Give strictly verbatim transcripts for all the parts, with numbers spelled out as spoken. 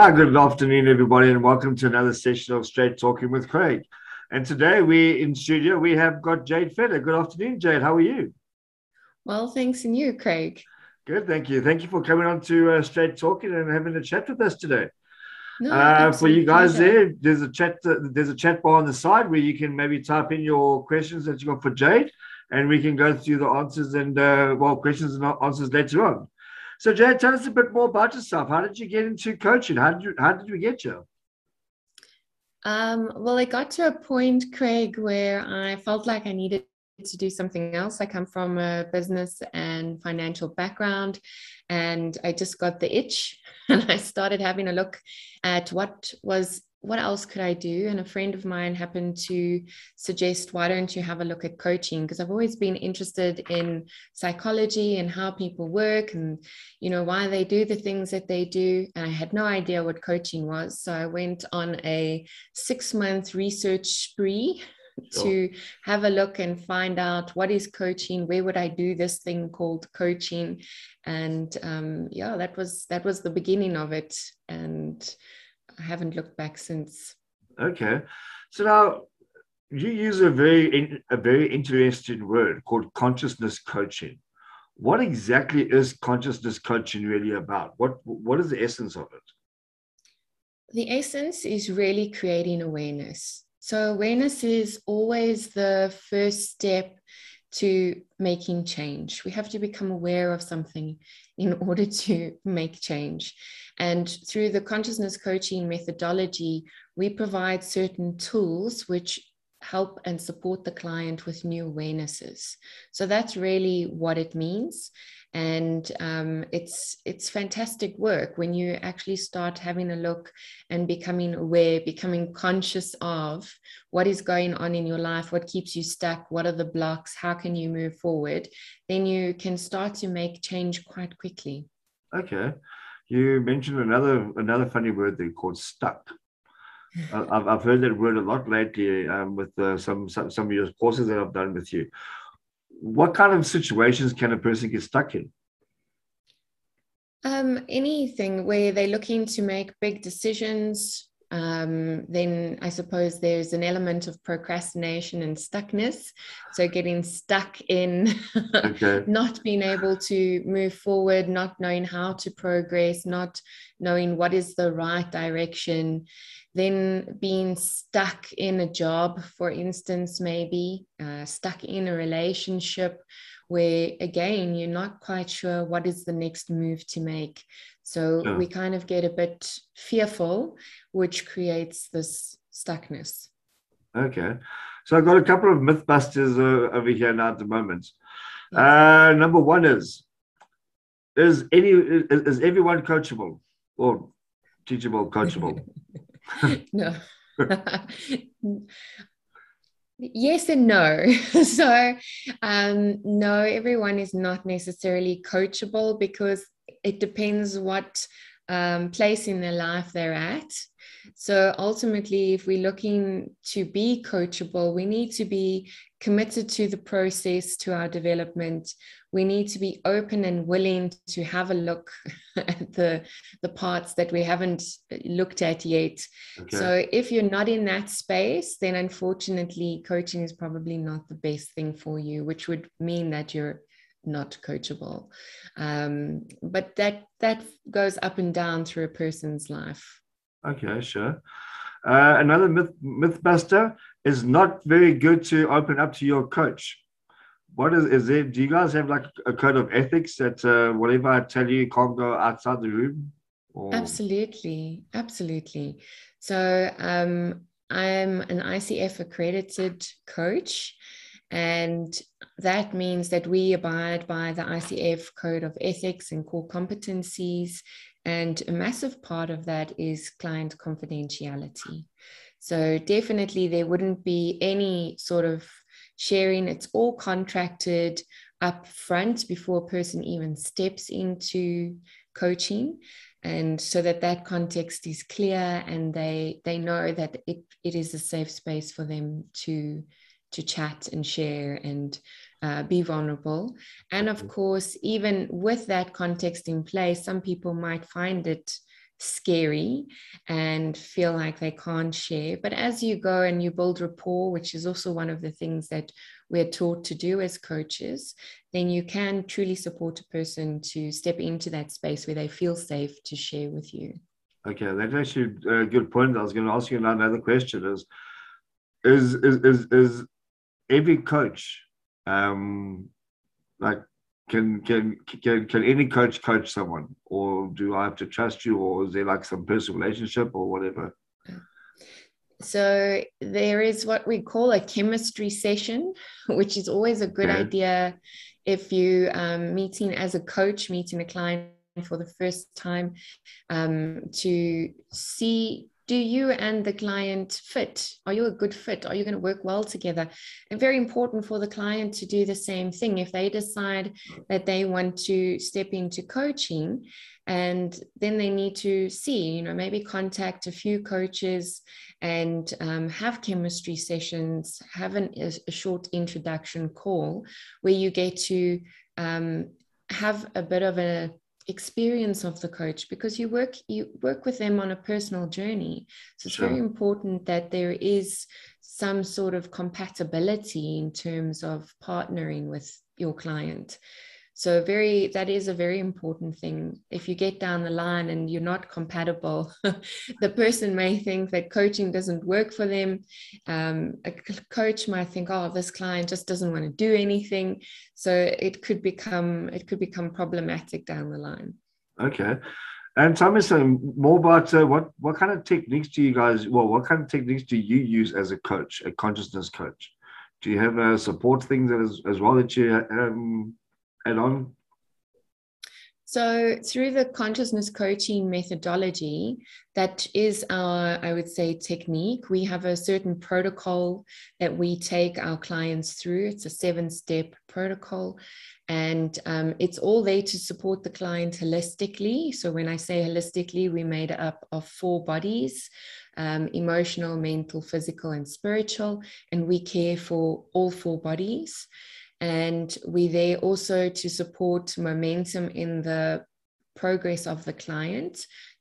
Hi, good afternoon, everybody, and welcome to another session of Straight Talking with Craig. And today we in studio, we have got Jade Fedder. Good afternoon, Jade. How are you? Well, thanks, and you, Craig? Good, thank you. Thank you for coming on to uh, Straight Talking and having a chat with us today. No, uh, for you guys there, there's a chat. Uh, there's a chat bar on the side where you can maybe type in your questions that you got for Jade, and we can go through the answers and uh, well, questions and answers later on. So, Jade, tell us a bit more about yourself. How did you get into coaching? How did you, how did we get you? Um, well, I got to a point, Craig, where I felt like I needed to do something else. I come from a business and financial background, and I just got the itch, and I started having a look at what was what else could I do? And a friend of mine happened to suggest, why don't you have a look at coaching? Because I've always been interested in psychology and how people work and, you know, why they do the things that they do. And I had no idea what coaching was. So I went on a six month research spree. Sure. To have a look and find out what is coaching, where would I do this thing called coaching. And um, yeah, that was that was the beginning of it. And I haven't looked back since. Okay. So now you use a very a very interesting word called consciousness coaching. What exactly is consciousness coaching really about? What what is the essence of it? The essence is really creating awareness. So awareness is always the first step to making change. We have to become aware of something in order to make change. And through the consciousness coaching methodology, we provide certain tools which help and support the client with new awarenesses. So that's really what it means. And um, it's it's fantastic work when you actually start having a look and becoming aware, becoming conscious of what is going on in your life, what keeps you stuck, what are the blocks, how can you move forward? Then you can start to make change quite quickly. Okay. You mentioned another another funny word there called stuck. I've, I've heard that word a lot lately um, with uh, some, some some of your courses that I've done with you. What kind of situations can a person get stuck in? Um, anything where they're looking to make big decisions, um, then I suppose there's an element of procrastination and stuckness. So getting stuck in, okay. Not being able to move forward, not knowing how to progress, not knowing what is the right direction. Then being stuck in a job, for instance, maybe uh, stuck in a relationship where, again, you're not quite sure what is the next move to make. So yeah. We kind of get a bit fearful, which creates this stuckness. Okay. So I've got a couple of mythbusters uh, over here now at the moment. Yes. Uh, number one is, is, any, is, is everyone coachable or teachable, coachable? No. Yes and no. So um, no, everyone is not necessarily coachable because it depends what um, place in their life they're at. So ultimately, if we're looking to be coachable, we need to be committed to the process, to our development. We need to be open and willing to have a look at the, the parts that we haven't looked at yet. Okay. So if you're not in that space, then unfortunately, coaching is probably not the best thing for you, which would mean that you're not coachable. Um, but that, that goes up and down through a person's life. Okay, sure. Uh, another myth, mythbuster is not very good to open up to your coach. What is, is there, do you guys have like a code of ethics that uh, whatever I tell you, you can't go outside the room? Or... Absolutely, absolutely. So um, I'm an I C F accredited coach, and that means that we abide by the I C F code of ethics and core competencies. And a massive part of that is client confidentiality. So definitely there wouldn't be any sort of sharing. It's all contracted up front before a person even steps into coaching. And so that that context is clear and they, they know that it, it is a safe space for them to, to chat and share and Uh, be vulnerable. And of course, even with that context in place, some people might find it scary and feel like they can't share. But as you go and you build rapport, which is also one of the things that we're taught to do as coaches, then you can truly support a person to step into that space where they feel safe to share with you. Okay, that's actually a good point. I was going to ask you another question is, is, is, is, is every coach, um, like, Can can can can any coach coach someone, or do I have to trust you, or is there like some personal relationship or whatever? So there is what we call a chemistry session, which is always a good yeah. idea if you um, meeting as a coach, meeting a client for the first time, um, to see, do you and the client fit? Are you a good fit? Are you going to work well together? And very important for the client to do the same thing. If they decide that they want to step into coaching, and then they need to see, you know, maybe contact a few coaches and um, have chemistry sessions, have an, a short introduction call where you get to um, have a bit of a experience of the coach, because you work you work with them on a personal journey. So it's sure. very important that there is some sort of compatibility in terms of partnering with your client. So very that is a very important thing. If you get down the line and you're not compatible, the person may think that coaching doesn't work for them. Um, a coach might think, oh, this client just doesn't want to do anything. So it could become it could become problematic down the line. Okay. And tell me some more about uh, what what kind of techniques do you guys well what kind of techniques do you use as a coach, a consciousness coach? Do you have a support thing that is as well that you um add on? So through the consciousness coaching methodology, that is our, I would say, technique. We have a certain protocol that we take our clients through. It's a seven-step protocol, and um, it's all there to support the client holistically. So when I say holistically, we made it up of four bodies, um, emotional, mental, physical, and spiritual, and we care for all four bodies. And we're there also to support momentum in the progress of the client.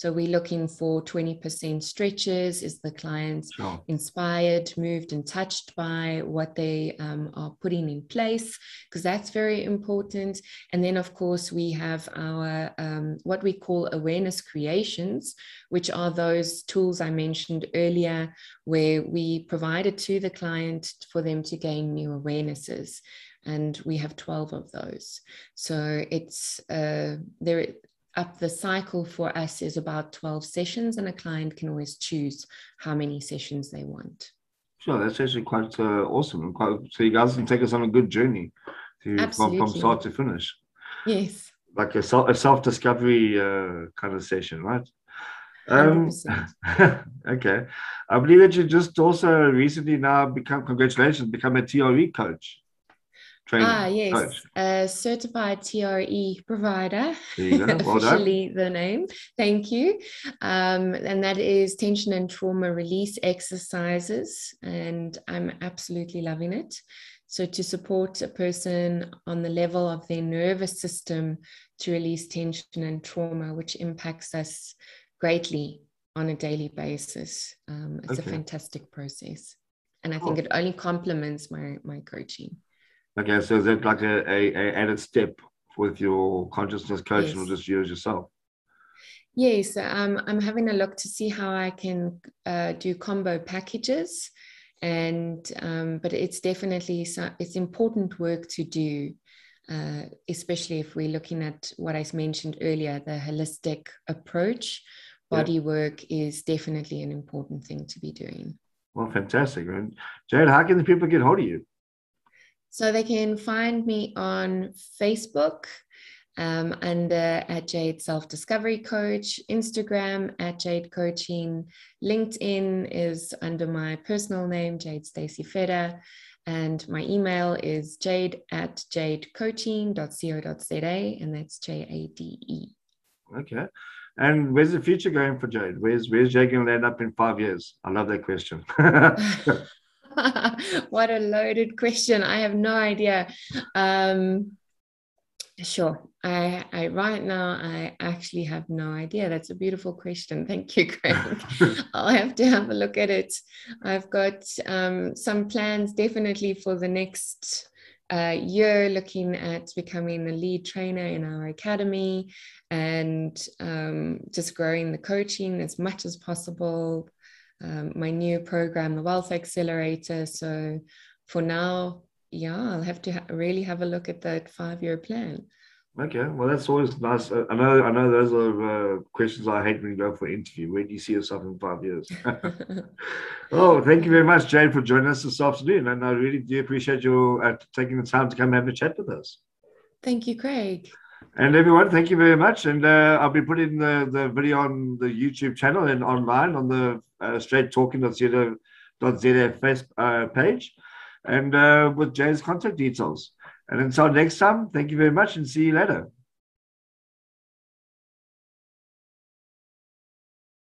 So we're looking for twenty percent stretches. Is the client sure. inspired, moved, and touched by what they um, are putting in place? Because that's very important. And then, of course, we have our um, what we call awareness creations, which are those tools I mentioned earlier, where we provide it to the client for them to gain new awarenesses. And we have twelve of those. So it's uh, there. Up the cycle for us is about twelve sessions, and a client can always choose how many sessions they want. Sure, that's actually quite uh, awesome. And quite, so you guys can take us on a good journey to, Absolutely. From, from start to finish. Yes. Like a, a self-discovery uh, kind of session, right? Um, okay. I believe that you just also recently now become, congratulations, become a T R E coach. Training, ah, yes, a certified T R E provider, well officially done. The name, thank you. Um, and that is tension and trauma release exercises, and I'm absolutely loving it. So to support a person on the level of their nervous system to release tension and trauma, which impacts us greatly on a daily basis. Um, it's okay. a fantastic process. And I think cool. it only complements my, my coaching. Okay, so is that like a, a, a added step with your consciousness coach, yes. or just you as yourself? Yes, um, I'm having a look to see how I can uh, do combo packages, and um, but it's definitely so, it's important work to do, uh, especially if we're looking at what I mentioned earlier, the holistic approach. Body yeah. work is definitely an important thing to be doing. Well, fantastic. And Jade, how can the people get hold of you? So they can find me on Facebook um, under at Jade Self-Discovery Coach, Instagram at Jade Coaching, LinkedIn is under my personal name, Jade Stacey Fedder, and my email is jade at jade coaching dot co dot z a, and that's J A D E. Okay. And where's the future going for Jade? Where's, where's Jade going to land up in five years? I love that question. What a loaded question. I have no idea. Um, Sure. I, I right now, I actually have no idea. That's a beautiful question. Thank you, Craig. I'll have to have a look at it. I've got um, some plans definitely for the next uh, year, looking at becoming a lead trainer in our academy and um, just growing the coaching as much as possible. Um, my new program, the Wealth Accelerator. So for now, yeah, I'll have to ha- really have a look at that five-year plan. Okay, well, that's always nice. I know, I know those are uh, questions I hate when you go for an interview. Where do you see yourself in five years? Oh, thank you very much, Jade, for joining us this afternoon, and I really do appreciate you uh, taking the time to come have a chat with us. Thank you, Craig. And everyone, thank you very much. And uh, I'll be putting the, the video on the YouTube channel and online on the uh, straight talking dot co dot za Facebook uh, page, and uh, with Jade's contact details. And until next time, thank you very much and see you later.